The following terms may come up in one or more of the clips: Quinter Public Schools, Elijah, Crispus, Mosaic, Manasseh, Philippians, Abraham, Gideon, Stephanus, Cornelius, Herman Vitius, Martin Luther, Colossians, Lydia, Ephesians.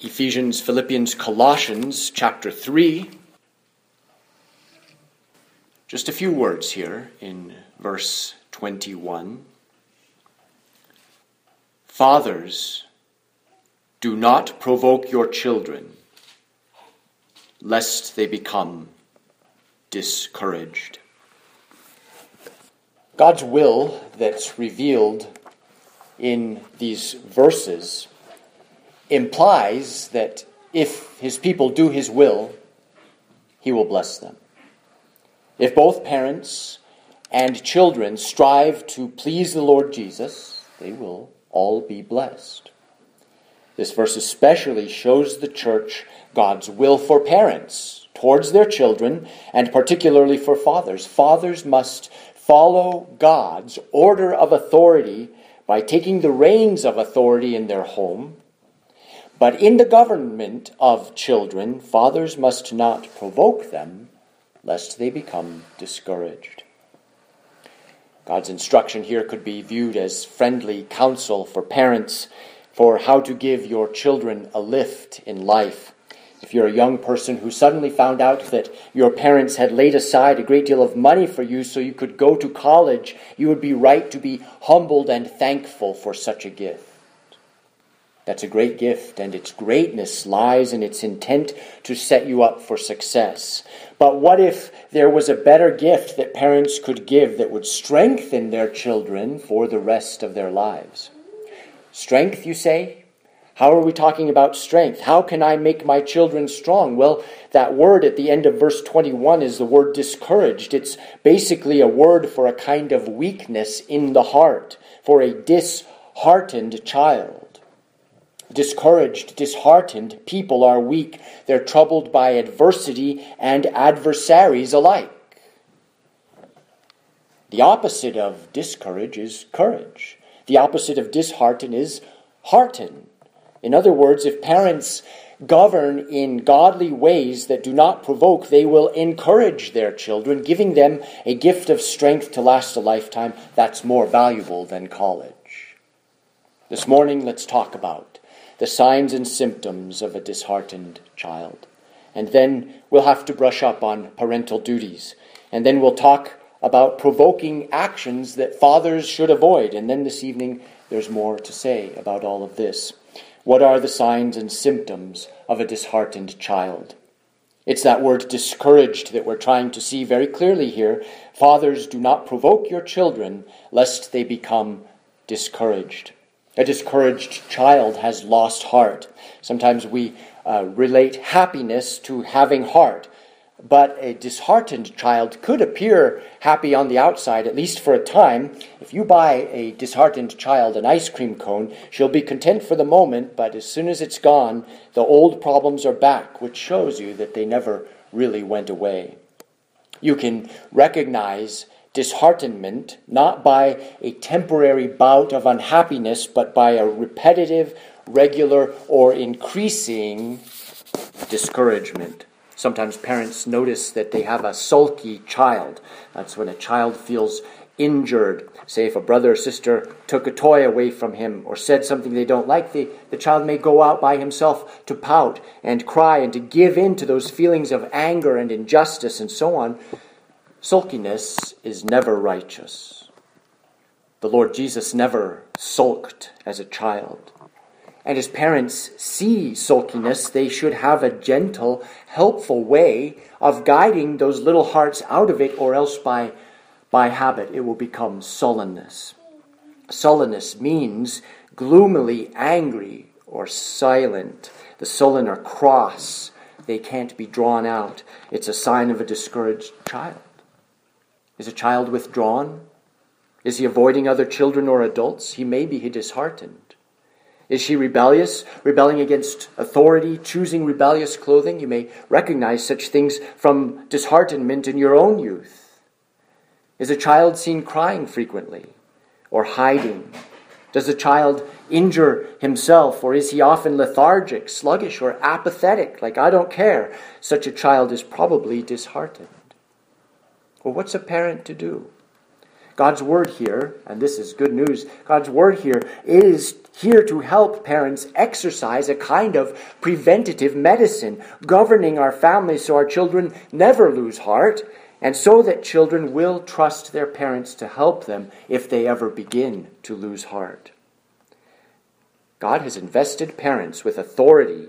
Ephesians, Philippians, Colossians, chapter 3. Just a few words here in verse 21. Fathers, do not provoke your children, lest they become discouraged. God's will that's revealed in these verses implies that if his people do his will, he will bless them. If both parents and children strive to please the Lord Jesus, they will all be blessed. This verse especially shows the church God's will for parents towards their children, and particularly for fathers. Fathers must follow God's order of authority by taking the reins of authority in their home. But in the government of children, fathers must not provoke them, lest they become discouraged. God's instruction here could be viewed as friendly counsel for parents for how to give your children a lift in life. If you're a young person who suddenly found out that your parents had laid aside a great deal of money for you so you could go to college, you would be right to be humbled and thankful for such a gift. That's a great gift, and its greatness lies in its intent to set you up for success. But what if there was a better gift that parents could give that would strengthen their children for the rest of their lives? Strength, you say? How are we talking about strength? How can I make my children strong? Well, that word at the end of verse 21 is the word discouraged. It's basically a word for a kind of weakness in the heart, for a disheartened child. Discouraged, disheartened people are weak. They're troubled by adversity and adversaries alike. The opposite of discourage is courage. The opposite of dishearten is hearten. In other words, if parents govern in godly ways that do not provoke, they will encourage their children, giving them a gift of strength to last a lifetime that's more valuable than college. This morning, let's talk about the signs and symptoms of a disheartened child. And then we'll have to brush up on parental duties. And then we'll talk about provoking actions that fathers should avoid. And then this evening, there's more to say about all of this. What are the signs and symptoms of a disheartened child? It's that word discouraged that we're trying to see very clearly here. Fathers, do not provoke your children, lest they become discouraged. A discouraged child has lost heart. Sometimes we relate happiness to having heart, but a disheartened child could appear happy on the outside, at least for a time. If you buy a disheartened child an ice cream cone, she'll be content for the moment, but as soon as it's gone, the old problems are back, which shows you that they never really went away. You can recognize disheartenment, not by a temporary bout of unhappiness, but by a repetitive, regular, or increasing discouragement. Sometimes parents notice that they have a sulky child. That's when a child feels injured. Say if a brother or sister took a toy away from him or said something they don't like, the child may go out by himself to pout and cry and to give in to those feelings of anger and injustice and so on. Sulkiness is never righteous. The Lord Jesus never sulked as a child. And as parents see sulkiness, they should have a gentle, helpful way of guiding those little hearts out of it, or else by habit it will become sullenness. Sullenness means gloomily angry or silent. The sullen are cross. They can't be drawn out. It's a sign of a discouraged child. Is a child withdrawn? Is he avoiding other children or adults? He may be disheartened. Is she rebellious, rebelling against authority, choosing rebellious clothing? You may recognize such things from disheartenment in your own youth. Is a child seen crying frequently or hiding? Does the child injure himself, or is he often lethargic, sluggish, or apathetic, like I don't care? Such a child is probably disheartened. Well, what's a parent to do? God's word here, and this is good news, God's word here is here to help parents exercise a kind of preventative medicine, governing our families so our children never lose heart, and so that children will trust their parents to help them if they ever begin to lose heart. God has invested parents with authority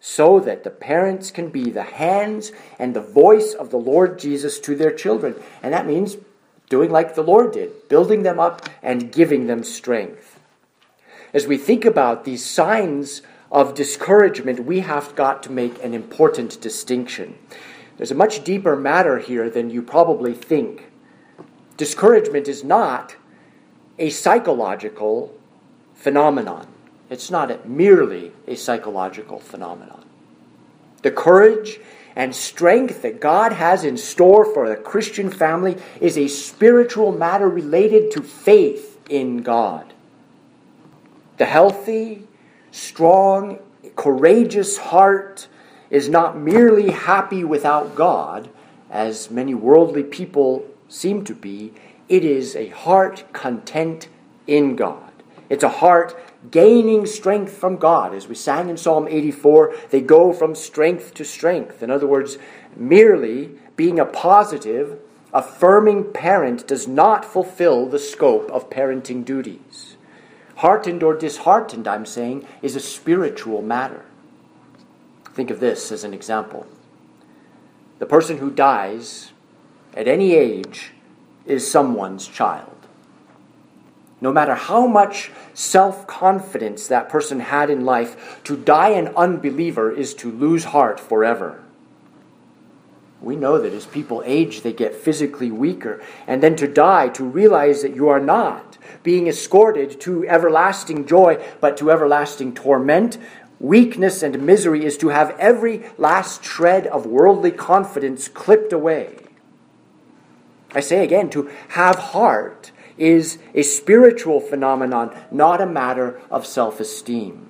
so that the parents can be the hands and the voice of the Lord Jesus to their children. And that means doing like the Lord did, building them up and giving them strength. As we think about these signs of discouragement, we have got to make an important distinction. There's a much deeper matter here than you probably think. Discouragement is not a psychological phenomenon. It's not merely a psychological phenomenon. The courage and strength that God has in store for the Christian family is a spiritual matter related to faith in God. The healthy, strong, courageous heart is not merely happy without God, as many worldly people seem to be. It is a heart content in God. It's a heart gaining strength from God. As we sang in Psalm 84, they go from strength to strength. In other words, merely being a positive, affirming parent does not fulfill the scope of parenting duties. Heartened or disheartened, I'm saying, is a spiritual matter. Think of this as an example. The person who dies at any age is someone's child. No matter how much self-confidence that person had in life, to die an unbeliever is to lose heart forever. We know that as people age, they get physically weaker. And then to die, to realize that you are not being escorted to everlasting joy, but to everlasting torment, weakness and misery, is to have every last shred of worldly confidence clipped away. I say again, to have heart is a spiritual phenomenon, not a matter of self-esteem.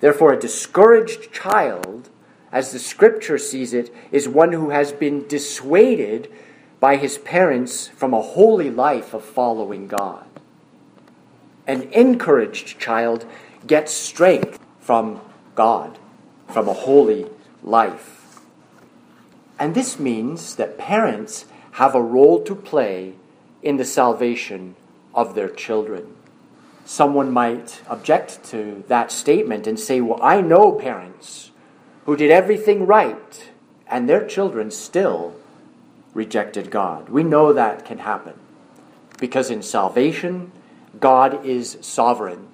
Therefore, a discouraged child, as the Scripture sees it, is one who has been dissuaded by his parents from a holy life of following God. An encouraged child gets strength from God, from a holy life. And this means that parents have a role to play in the salvation of their children. Someone might object to that statement and say, well, I know parents who did everything right and their children still rejected God. We know that can happen because in salvation, God is sovereign.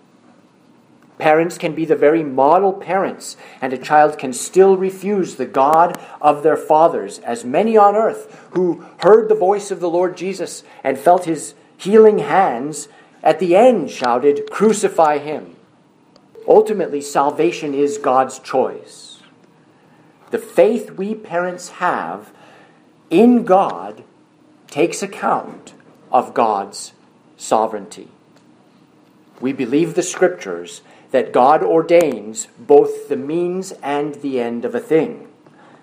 Parents can be the very model parents, and a child can still refuse the God of their fathers, as many on earth who heard the voice of the Lord Jesus and felt his healing hands at the end shouted, "Crucify him." Ultimately, salvation is God's choice. The faith we parents have in God takes account of God's sovereignty. We believe the Scriptures that God ordains both the means and the end of a thing.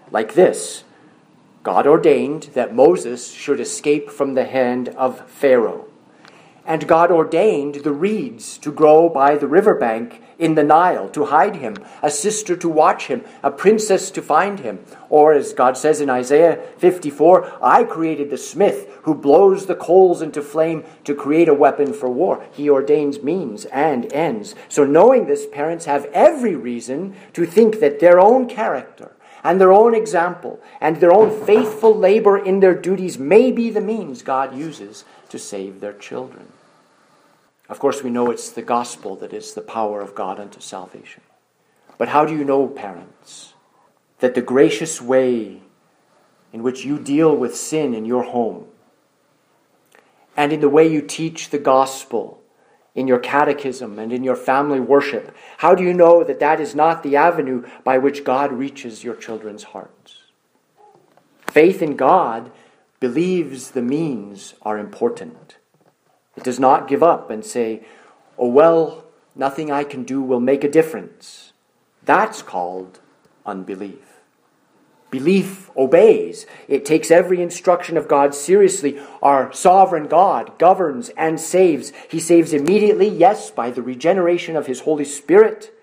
Like this, God ordained that Moses should escape from the hand of Pharaoh. And God ordained the reeds to grow by the riverbank in the Nile to hide him, a sister to watch him, a princess to find him. Or as God says in Isaiah 54, I created the smith who blows the coals into flame to create a weapon for war. He ordains means and ends. So knowing this, parents have every reason to think that their own character and their own example and their own faithful labor in their duties may be the means God uses to save their children. Of course, we know it's the gospel that is the power of God unto salvation. But how do you know, parents, that the gracious way in which you deal with sin in your home and in the way you teach the gospel in your catechism and in your family worship, how do you know that that is not the avenue by which God reaches your children's hearts? Faith in God believes the means are important. It does not give up and say, oh, well, nothing I can do will make a difference. That's called unbelief. Belief obeys. It takes every instruction of God seriously. Our sovereign God governs and saves. He saves immediately, yes, by the regeneration of His Holy Spirit.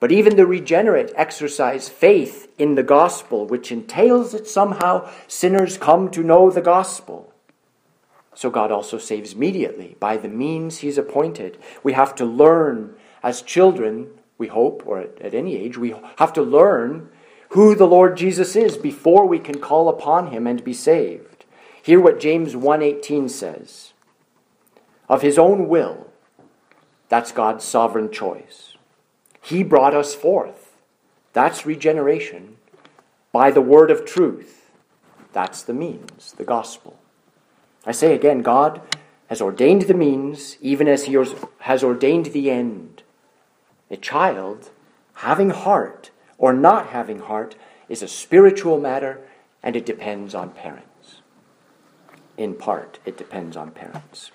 But even the regenerate exercise faith in the gospel, which entails that somehow sinners come to know the gospel. So God also saves immediately by the means He's appointed. We have to learn as children, we hope, or at any age, we have to learn who the Lord Jesus is before we can call upon Him and be saved. Hear what James 1:18 says. Of His own will, that's God's sovereign choice. He brought us forth. That's regeneration. By the word of truth, that's the means, the gospel. I say again, God has ordained the means even as He has ordained the end. A child having heart or not having heart is a spiritual matter, and it depends on parents. In part, it depends on parents.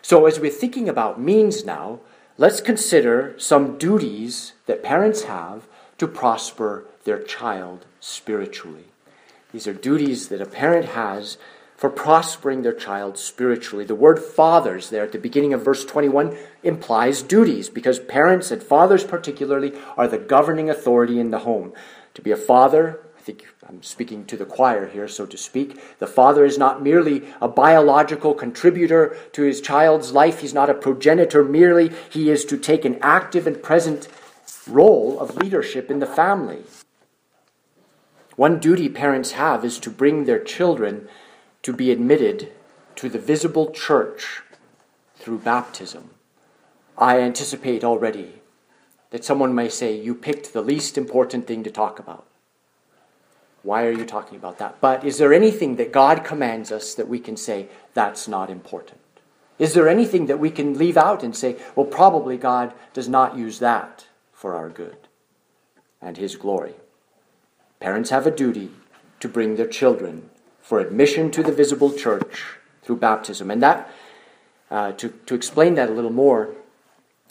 So as we're thinking about means now, let's consider some duties that parents have to prosper their child spiritually. These are duties that a parent has for prospering their child spiritually. The word fathers there at the beginning of verse 21 implies duties, because parents and fathers particularly are the governing authority in the home. To be a father, I think I'm speaking to the choir here, so to speak, the father is not merely a biological contributor to his child's life. He's not a progenitor merely. He is to take an active and present role of leadership in the family. One duty parents have is to bring their children to be admitted to the visible church through baptism. I anticipate already that someone may say, you picked the least important thing to talk about. Why are you talking about that? But is there anything that God commands us that we can say, that's not important? Is there anything that we can leave out and say, well, probably God does not use that for our good and His glory? Parents have a duty to bring their children for admission to the visible church through baptism. And that, to explain that a little more,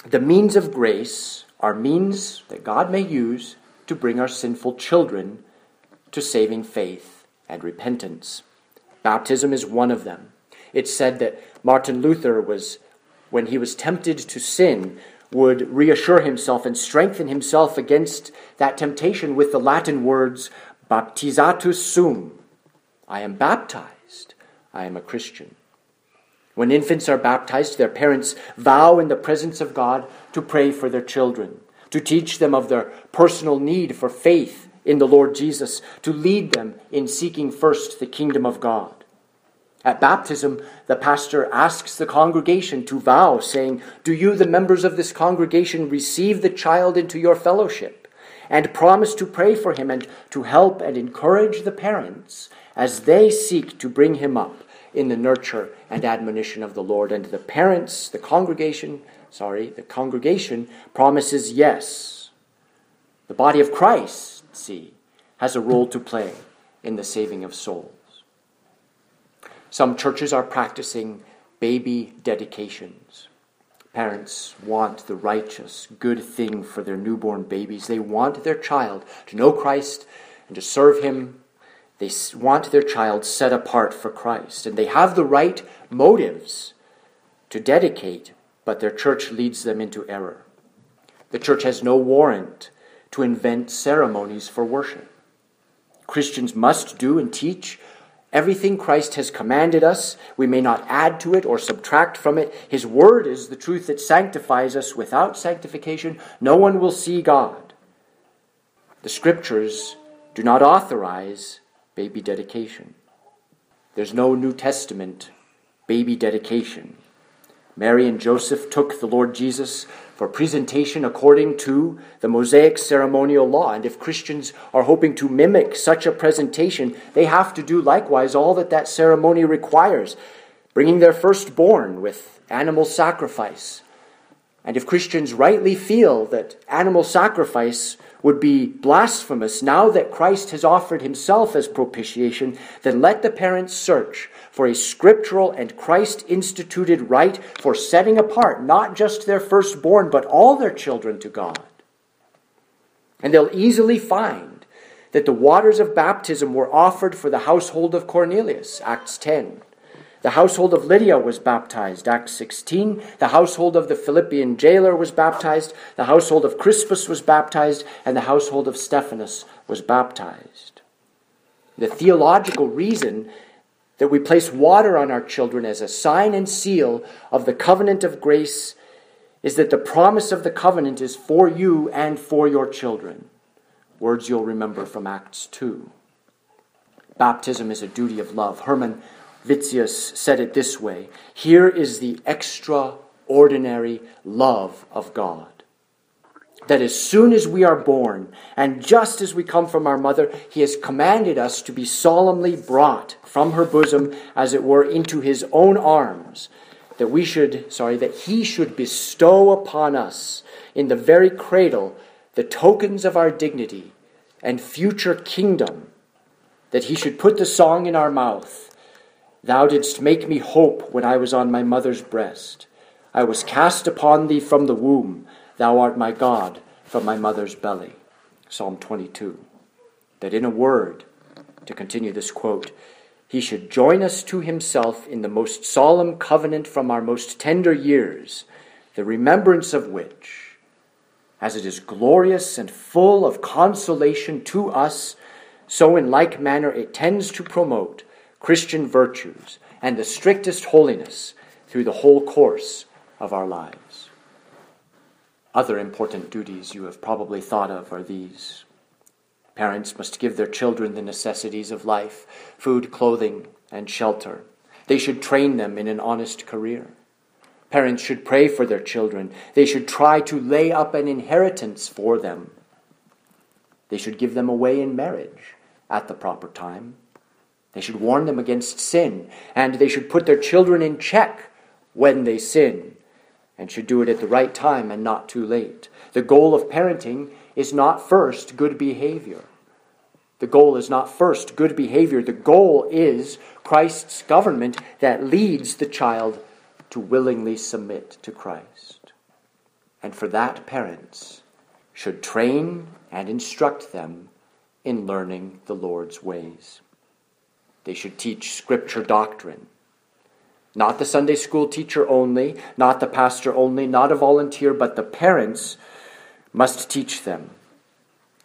the means of grace are means that God may use to bring our sinful children to saving faith and repentance. Baptism is one of them. It's said that Martin Luther was, when he was tempted to sin, would reassure himself and strengthen himself against that temptation with the Latin words, baptizatus sum. I am baptized. I am a Christian. When infants are baptized, their parents vow in the presence of God to pray for their children, to teach them of their personal need for faith in the Lord Jesus, to lead them in seeking first the kingdom of God. At baptism, the pastor asks the congregation to vow, saying, do you, the members of this congregation, receive the child into your fellowship and promise to pray for him and to help and encourage the parents as they seek to bring him up in the nurture and admonition of the Lord. And the parents, the congregation promises yes. The body of Christ, has a role to play in the saving of souls. Some churches are practicing baby dedications. Parents want the righteous, good thing for their newborn babies. They want their child to know Christ and to serve Him. They want their child set apart for Christ, and they have the right motives to dedicate, but their church leads them into error. The church has no warrant to invent ceremonies for worship. Christians must do and teach everything Christ has commanded us. We may not add to it or subtract from it. His word is the truth that sanctifies us. Without sanctification, no one will see God. The Scriptures do not authorize baby dedication. There's no New Testament baby dedication. Mary and Joseph took the Lord Jesus for presentation according to the Mosaic ceremonial law. And if Christians are hoping to mimic such a presentation, they have to do likewise all that ceremony requires, bringing their firstborn with animal sacrifice. And if Christians rightly feel that animal sacrifice would be blasphemous now that Christ has offered Himself as propitiation, then let the parents search for a scriptural and Christ-instituted right for setting apart not just their firstborn, but all their children to God. And they'll easily find that the waters of baptism were offered for the household of Cornelius, Acts 10. The household of Lydia was baptized, Acts 16. The household of the Philippian jailer was baptized. The household of Crispus was baptized. And the household of Stephanus was baptized. The theological reason that we place water on our children as a sign and seal of the covenant of grace is that the promise of the covenant is for you and for your children. Words you'll remember from Acts 2. Baptism is a duty of love. Herman Vitius said it this way: here is the extraordinary love of God, that as soon as we are born and just as we come from our mother, he has commanded us to be solemnly brought from her bosom, as it were, into his own arms, that he should bestow upon us in the very cradle the tokens of our dignity and future kingdom, that he should put the song in our mouth, "Thou didst make me hope when I was on my mother's breast. I was cast upon thee from the womb. Thou art my God from my mother's belly." Psalm 22. That in a word, to continue this quote, he should join us to himself in the most solemn covenant from our most tender years, the remembrance of which, as it is glorious and full of consolation to us, so in like manner it tends to promote Christian virtues and the strictest holiness through the whole course of our lives. Other important duties you have probably thought of are these. Parents must give their children the necessities of life: food, clothing, and shelter. They should train them in an honest career. Parents should pray for their children. They should try to lay up an inheritance for them. They should give them away in marriage at the proper time. They should warn them against sin, and they should put their children in check when they sin, and should do it at the right time and not too late. The goal of parenting is not first good behavior. The goal is Christ's government that leads the child to willingly submit to Christ. And for that, parents should train and instruct them in learning the Lord's ways. They should teach Scripture doctrine. Not the Sunday school teacher only, not the pastor only, not a volunteer, but the parents must teach them.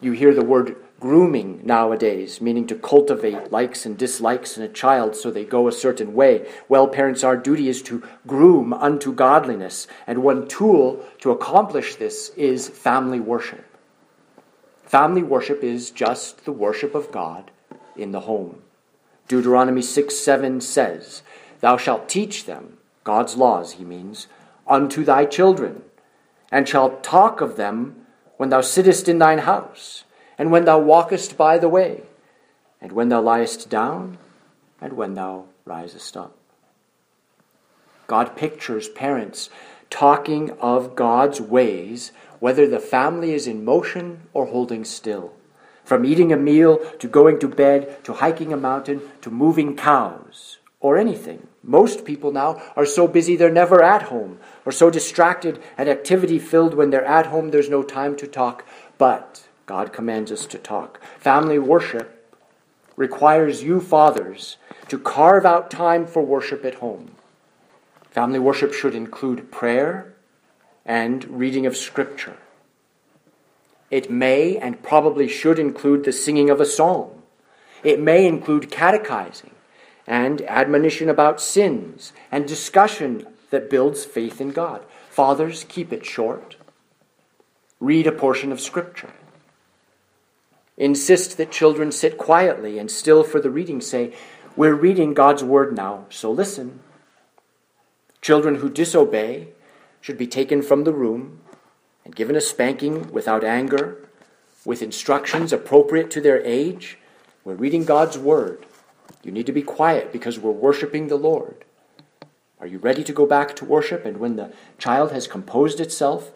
You hear the word grooming nowadays, meaning to cultivate likes and dislikes in a child so they go a certain way. Well, parents, our duty is to groom unto godliness, and one tool to accomplish this is family worship. Family worship is just the worship of God in the home. Deuteronomy 6:7 says, "Thou shalt teach them," God's laws he means, "unto thy children, and shalt talk of them when thou sittest in thine house, and when thou walkest by the way, and when thou liest down, and when thou risest up." God pictures parents talking of God's ways, whether the family is in motion or holding still, from eating a meal to going to bed to hiking a mountain to moving cows or anything. Most people now are so busy they're never at home, or so distracted and activity-filled when they're at home there's no time to talk. But God commands us to talk. Family worship requires you fathers to carve out time for worship at home. Family worship should include prayer and reading of Scripture. It may and probably should include the singing of a psalm. It may include catechizing and admonition about sins, and discussion that builds faith in God. Fathers, keep it short. Read a portion of Scripture. Insist that children sit quietly and still for the reading. Say, "We're reading God's Word now, so listen." Children who disobey should be taken from the room and given a spanking without anger, with instructions appropriate to their age. "We're reading God's Word. You need to be quiet because we're worshiping the Lord. Are you ready to go back to worship?" And when the child has composed itself,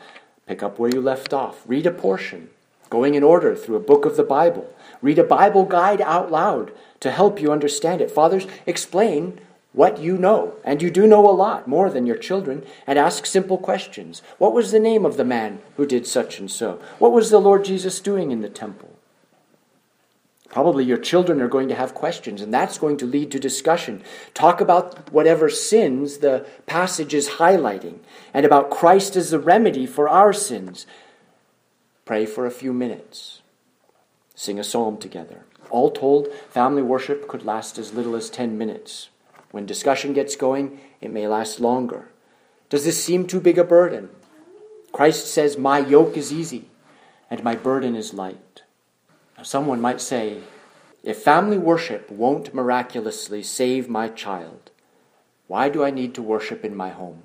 pick up where you left off. Read a portion, going in order through a book of the Bible. Read a Bible guide out loud to help you understand it. Fathers, explain what you know. And you do know a lot, more than your children. And ask simple questions. What was the name of the man who did such and so? What was the Lord Jesus doing in the temple? Probably your children are going to have questions, and that's going to lead to discussion. Talk about whatever sins the passage is highlighting and about Christ as the remedy for our sins. Pray for a few minutes. Sing a psalm together. All told, family worship could last as little as 10 minutes. When discussion gets going, it may last longer. Does this seem too big a burden? Christ says, "My yoke is easy and my burden is light." Now, someone might say, if family worship won't miraculously save my child, why do I need to worship in my home?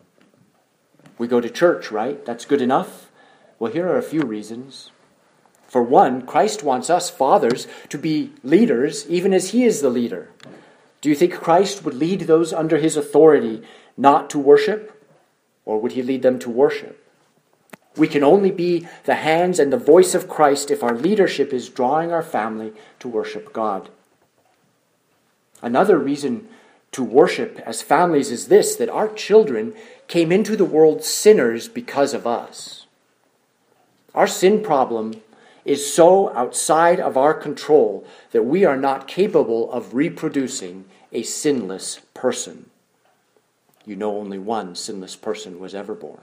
We go to church, right? That's good enough? Well, here are a few reasons. For one, Christ wants us fathers to be leaders even as he is the leader. Do you think Christ would lead those under his authority not to worship? Or would he lead them to worship? We can only be the hands and the voice of Christ if our leadership is drawing our family to worship God. Another reason to worship as families is this, that our children came into the world sinners because of us. Our sin problem is so outside of our control that we are not capable of reproducing a sinless person. You know, only one sinless person was ever born.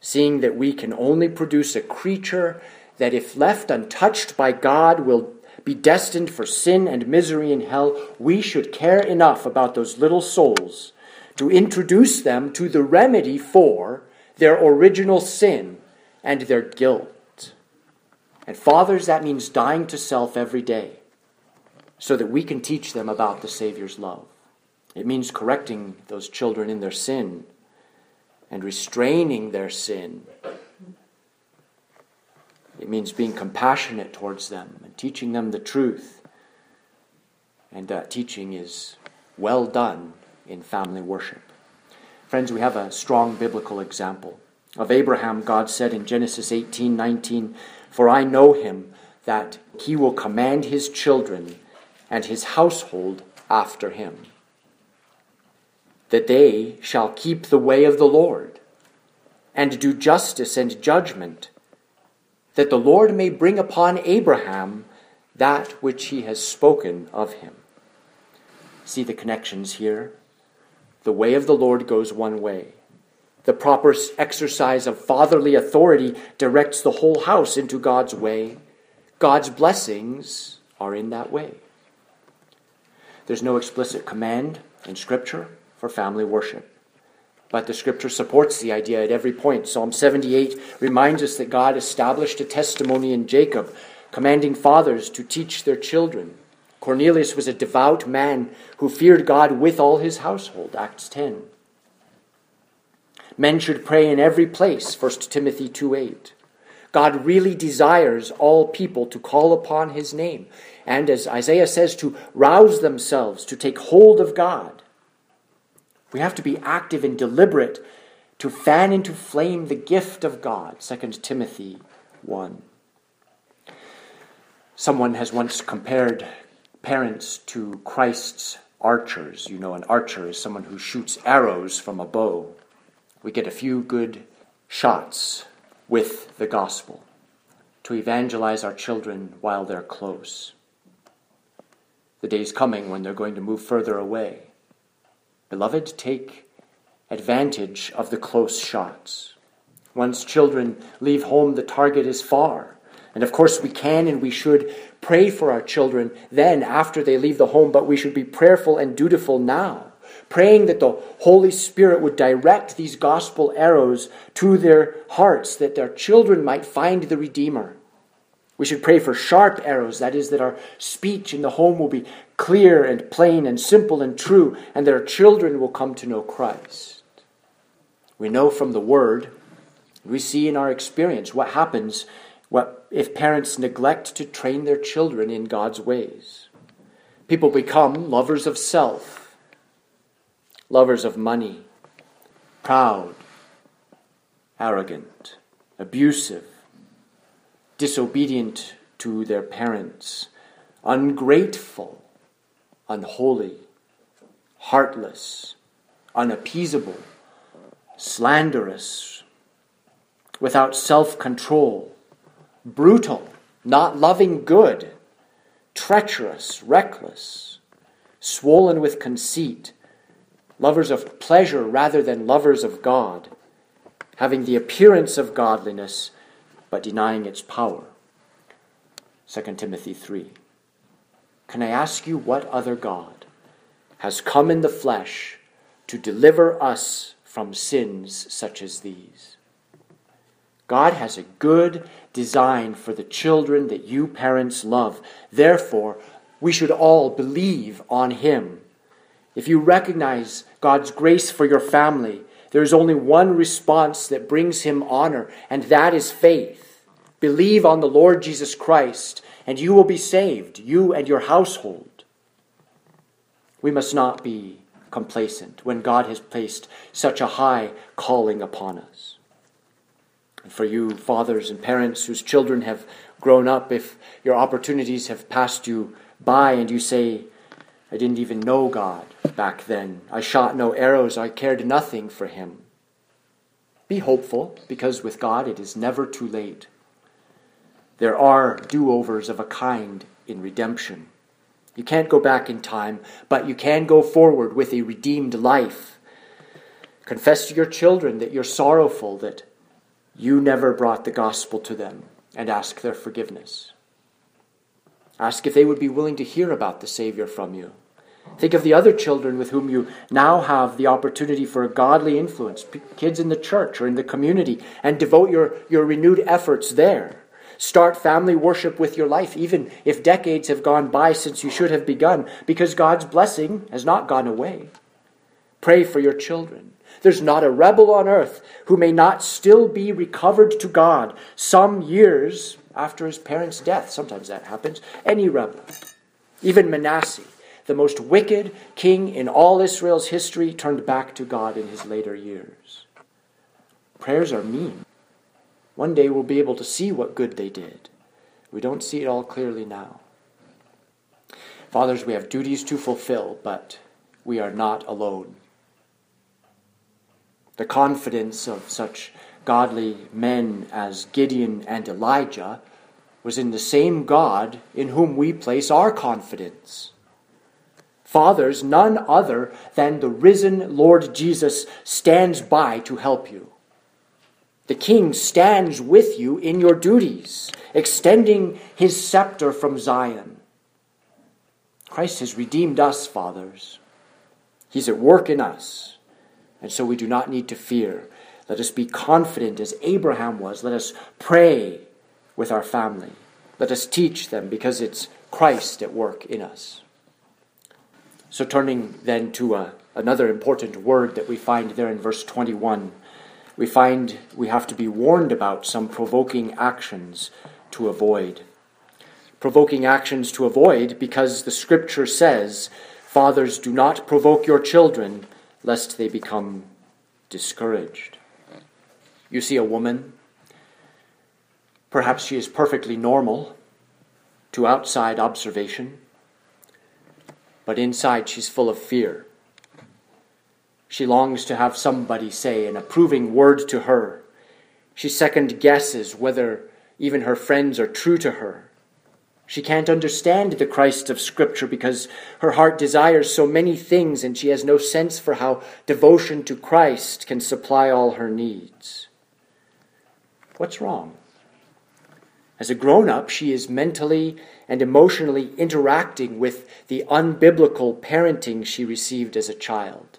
Seeing that we can only produce a creature that, if left untouched by God, will be destined for sin and misery in hell, we should care enough about those little souls to introduce them to the remedy for their original sin and their guilt. And fathers, that means dying to self every day so that we can teach them about the Savior's love. It means correcting those children in their sin and restraining their sin. It means being compassionate towards them and teaching them the truth. And that teaching is well done in family worship. Friends, we have a strong biblical example. Of Abraham, God said in Genesis 18:19, "For I know him, that he will command his children and his household after him, that they shall keep the way of the Lord and do justice and judgment, that the Lord may bring upon Abraham that which he has spoken of him." See the connections here? The way of the Lord goes one way. The proper exercise of fatherly authority directs the whole house into God's way. God's blessings are in that way. There's no explicit command in Scripture for family worship, but the Scripture supports the idea at every point. Psalm 78 reminds us that God established a testimony in Jacob, commanding fathers to teach their children. Cornelius was a devout man who feared God with all his household, Acts 10. Men should pray in every place, 1 Timothy 2:8. God really desires all people to call upon his name, and as Isaiah says, to rouse themselves, to take hold of God. We have to be active and deliberate to fan into flame the gift of God, 2 Timothy 1. Someone has once compared parents to Christ's archers. You know, an archer is someone who shoots arrows from a bow. We get a few good shots with the gospel to evangelize our children while they're close. The day's coming when they're going to move further away. Beloved, take advantage of the close shots. Once children leave home, the target is far. And of course, we can and we should pray for our children then after they leave the home, but we should be prayerful and dutiful now, praying that the Holy Spirit would direct these gospel arrows to their hearts, that their children might find the Redeemer. We should pray for sharp arrows, that is, that our speech in the home will be clear and plain and simple and true, and that our children will come to know Christ. We know from the Word, we see in our experience what happens if parents neglect to train their children in God's ways. People become lovers of self, lovers of money, proud, arrogant, abusive, disobedient to their parents, ungrateful, unholy, heartless, unappeasable, slanderous, without self-control, brutal, not loving good, treacherous, reckless, swollen with conceit, lovers of pleasure rather than lovers of God, having the appearance of godliness but denying its power. 2 Timothy 3. Can I ask you what other God has come in the flesh to deliver us from sins such as these? God has a good design for the children that you parents love. Therefore, we should all believe on him. If you recognize God's grace for your family, there is only one response that brings him honor, and that is faith. Believe on the Lord Jesus Christ, and you will be saved, you and your household. We must not be complacent when God has placed such a high calling upon us. And for you fathers and parents whose children have grown up, if your opportunities have passed you by and you say, I didn't even know God back then. I shot no arrows. I cared nothing for him. Be hopeful, because with God it is never too late. There are do-overs of a kind in redemption. You can't go back in time, but you can go forward with a redeemed life. Confess to your children that you're sorrowful, that you never brought the gospel to them, and ask their forgiveness. Ask if they would be willing to hear about the Savior from you. Think of the other children with whom you now have the opportunity for a godly influence, kids in the church or in the community, and devote your renewed efforts there. Start family worship with your life, even if decades have gone by since you should have begun, because God's blessing has not gone away. Pray for your children. There's not a rebel on earth who may not still be recovered to God some years after his parents' death. Sometimes that happens. Any rebel, even Manasseh, the most wicked king in all Israel's history, turned back to God in his later years. Prayers are mean. One day we'll be able to see what good they did. We don't see it all clearly now. Fathers, we have duties to fulfill, but we are not alone. The confidence of such godly men as Gideon and Elijah was in the same God in whom we place our confidence. Fathers, none other than the risen Lord Jesus stands by to help you. The King stands with you in your duties, extending his scepter from Zion. Christ has redeemed us, fathers. He's at work in us, and so we do not need to fear. Let us be confident as Abraham was. Let us pray with our family. Let us teach them, because it's Christ at work in us. So turning then to another important word that we find there in verse 21, we find we have to be warned about some provoking actions to avoid. Provoking actions to avoid because the Scripture says, fathers, do not provoke your children, lest they become discouraged. You see a woman, perhaps she is perfectly normal to outside observation, but inside she's full of fear. She longs to have somebody say an approving word to her. She second guesses whether even her friends are true to her. She can't understand the Christ of Scripture because her heart desires so many things and she has no sense for how devotion to Christ can supply all her needs. What's wrong? As a grown-up, she is mentally and emotionally interacting with the unbiblical parenting she received as a child.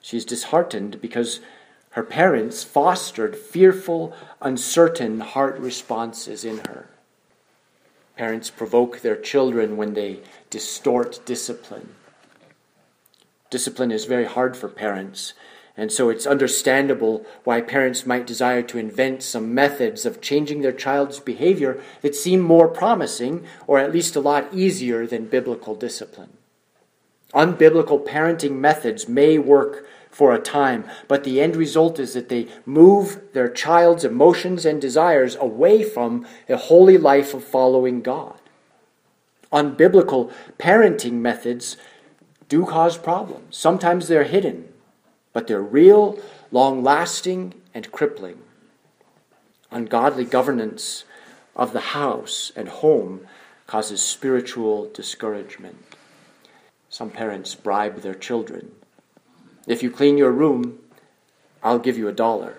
She's disheartened because her parents fostered fearful, uncertain heart responses in her. Parents provoke their children when they distort discipline. Discipline is very hard for parents, and so it's understandable why parents might desire to invent some methods of changing their child's behavior that seem more promising, or at least a lot easier than biblical discipline. Unbiblical parenting methods may work for a time, but the end result is that they move their child's emotions and desires away from a holy life of following God. Unbiblical parenting methods do cause problems. Sometimes they're hidden, but they're real, long-lasting, and crippling. Ungodly governance of the house and home causes spiritual discouragement. Some parents bribe their children. If you clean your room, I'll give you $1.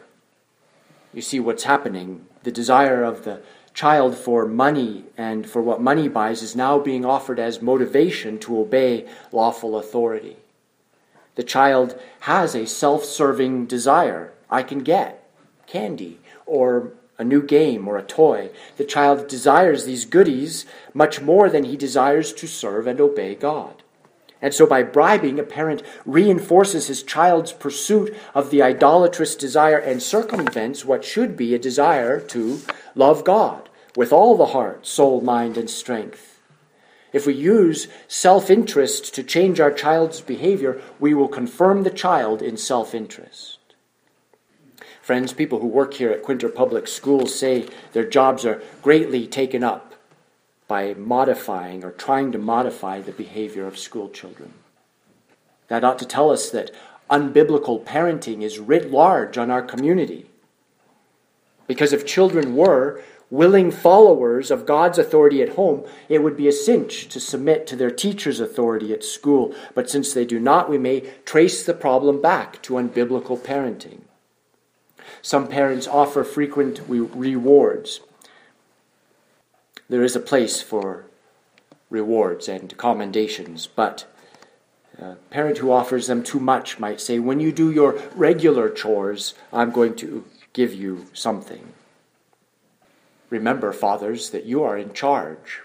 You see what's happening. The desire of the child for money and for what money buys is now being offered as motivation to obey lawful authority. The child has a self-serving desire. I can get candy or a new game or a toy. The child desires these goodies much more than he desires to serve and obey God. And so by bribing, a parent reinforces his child's pursuit of the idolatrous desire and circumvents what should be a desire to love God with all the heart, soul, mind, and strength. If we use self-interest to change our child's behavior, we will confirm the child in self-interest. Friends, people who work here at Quinter Public Schools say their jobs are greatly taken up by modifying or trying to modify the behavior of school children. That ought to tell us that unbiblical parenting is writ large on our community. Because if children were willing followers of God's authority at home, it would be a cinch to submit to their teacher's authority at school. But since they do not, we may trace the problem back to unbiblical parenting. Some parents offer frequent rewards. There is a place for rewards and commendations, but a parent who offers them too much might say, when you do your regular chores, I'm going to give you something. Remember, fathers, that you are in charge.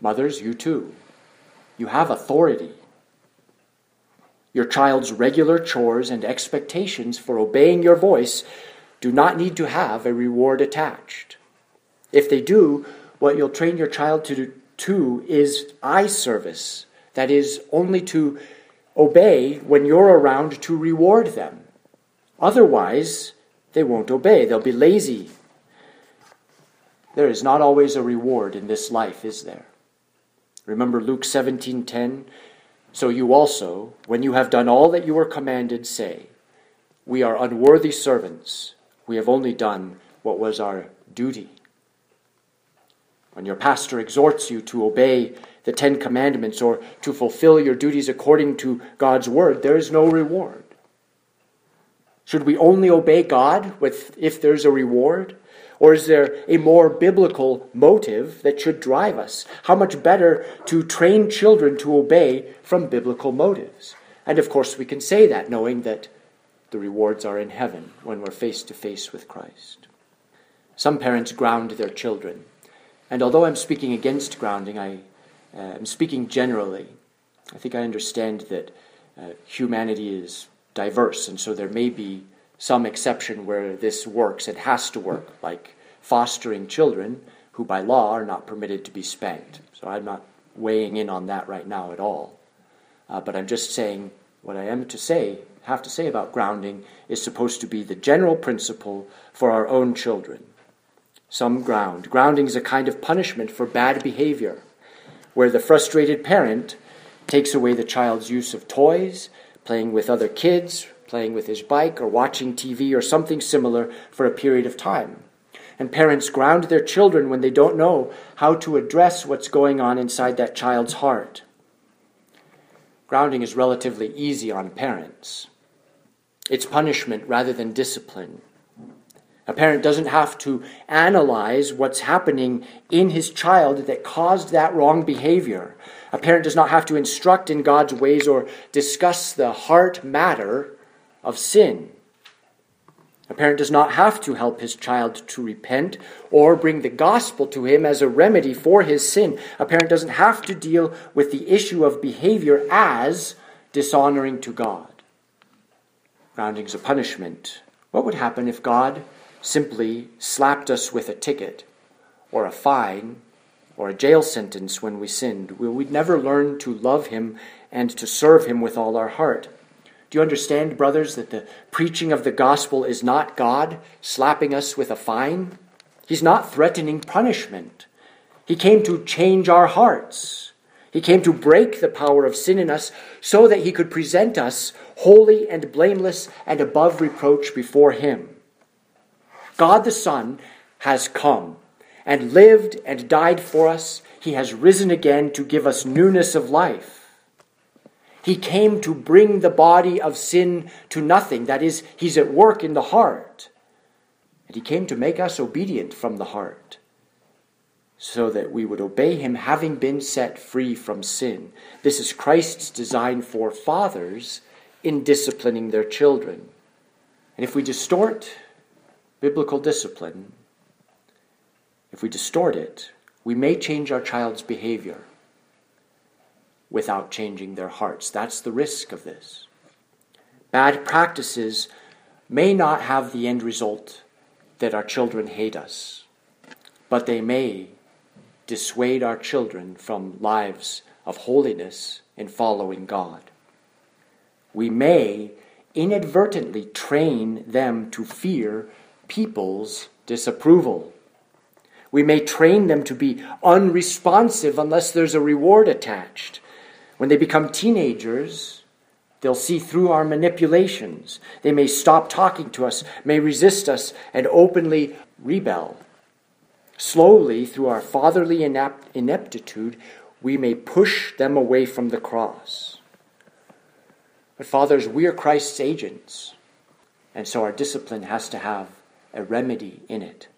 Mothers, you too. You have authority. Your child's regular chores and expectations for obeying your voice do not need to have a reward attached. If they do, what you'll train your child to do too is eye service. That is, only to obey when you're around to reward them. Otherwise, they won't obey. They'll be lazy. There is not always a reward in this life, is there? Remember Luke 17:10? So you also, when you have done all that you were commanded, say, we are unworthy servants. We have only done what was our duty. When your pastor exhorts you to obey the 10 commandments or to fulfill your duties according to God's word, there is no reward. Should we only obey God if there's a reward? Or is there a more biblical motive that should drive us? How much better to train children to obey from biblical motives? And of course we can say that knowing that the rewards are in heaven when we're face to face with Christ. Some parents ground their children. And although I'm speaking against grounding, I am speaking generally. I think I understand that humanity is diverse, and so there may be some exception where this works. It has to work, like fostering children who by law are not permitted to be spanked. So I'm not weighing in on that right now at all. But I'm just saying what I am to say, have to say about grounding is supposed to be the general principle for our own children. Some ground. Grounding is a kind of punishment for bad behavior, where the frustrated parent takes away the child's use of toys, playing with other kids, playing with his bike, or watching TV or something similar for a period of time. And parents ground their children when they don't know how to address what's going on inside that child's heart. Grounding is relatively easy on parents. It's punishment rather than discipline. A parent doesn't have to analyze what's happening in his child that caused that wrong behavior. A parent does not have to instruct in God's ways or discuss the heart matter of sin. A parent does not have to help his child to repent or bring the gospel to him as a remedy for his sin. A parent doesn't have to deal with the issue of behavior as dishonoring to God. Grounding is a punishment. What would happen if God simply slapped us with a ticket or a fine or a jail sentence when we sinned? We'd never learn to love him and to serve him with all our heart. Do you understand, brothers, that the preaching of the gospel is not God slapping us with a fine? He's not threatening punishment. He came to change our hearts. He came to break the power of sin in us so that he could present us holy and blameless and above reproach before him. God the Son has come, and lived and died for us. He has risen again to give us newness of life. He came to bring the body of sin to nothing. That is, he's at work in the heart. And he came to make us obedient from the heart, so that we would obey him, having been set free from sin. This is Christ's design for fathers in disciplining their children. And if we distort biblical discipline, if we distort it, we may change our child's behavior without changing their hearts. That's the risk of this. Bad practices may not have the end result that our children hate us, but they may dissuade our children from lives of holiness and following God. We may inadvertently train them to fear people's disapproval. We may train them to be unresponsive unless there's a reward attached. When they become teenagers, they'll see through our manipulations. They may stop talking to us, may resist us, and openly rebel. Slowly, through our fatherly ineptitude, we may push them away from the cross. But fathers, we are Christ's agents, and so our discipline has to have a remedy in it.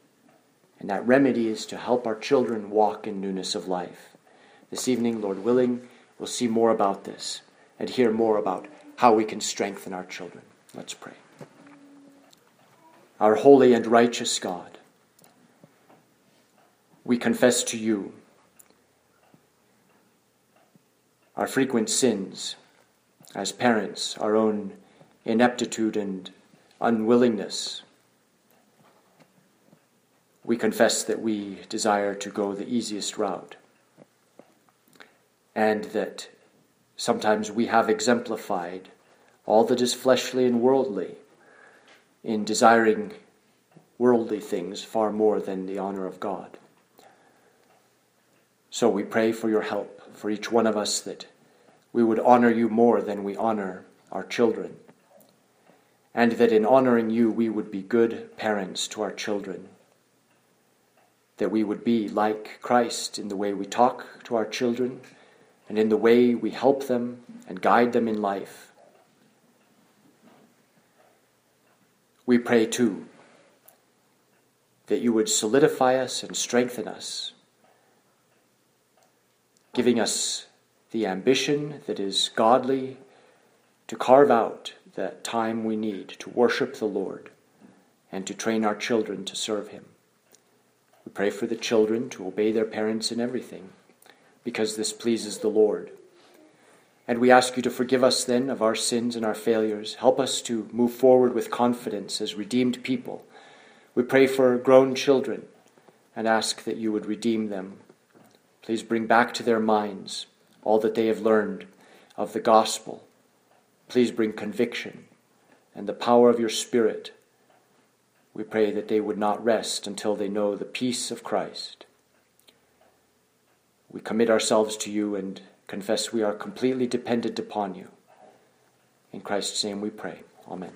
And that remedy is to help our children walk in newness of life. This evening, Lord willing, we'll see more about this and hear more about how we can strengthen our children. Let's pray. Our holy and righteous God, we confess to you our frequent sins as parents, our own ineptitude and unwillingness. We confess that we desire to go the easiest route, and that sometimes we have exemplified all that is fleshly and worldly in desiring worldly things far more than the honor of God. So we pray for your help for each one of us, that we would honor you more than we honor our children, and that in honoring you we would be good parents to our children, that we would be like Christ in the way we talk to our children and in the way we help them and guide them in life. We pray, too, that you would solidify us and strengthen us, giving us the ambition that is godly to carve out that time we need to worship the Lord and to train our children to serve him. We pray for the children to obey their parents in everything, because this pleases the Lord. And we ask you to forgive us then of our sins and our failures. Help us to move forward with confidence as redeemed people. We pray for grown children and ask that you would redeem them. Please bring back to their minds all that they have learned of the gospel. Please bring conviction and the power of your Spirit. We pray that they would not rest until they know the peace of Christ. We commit ourselves to you and confess we are completely dependent upon you. In Christ's name we pray. Amen.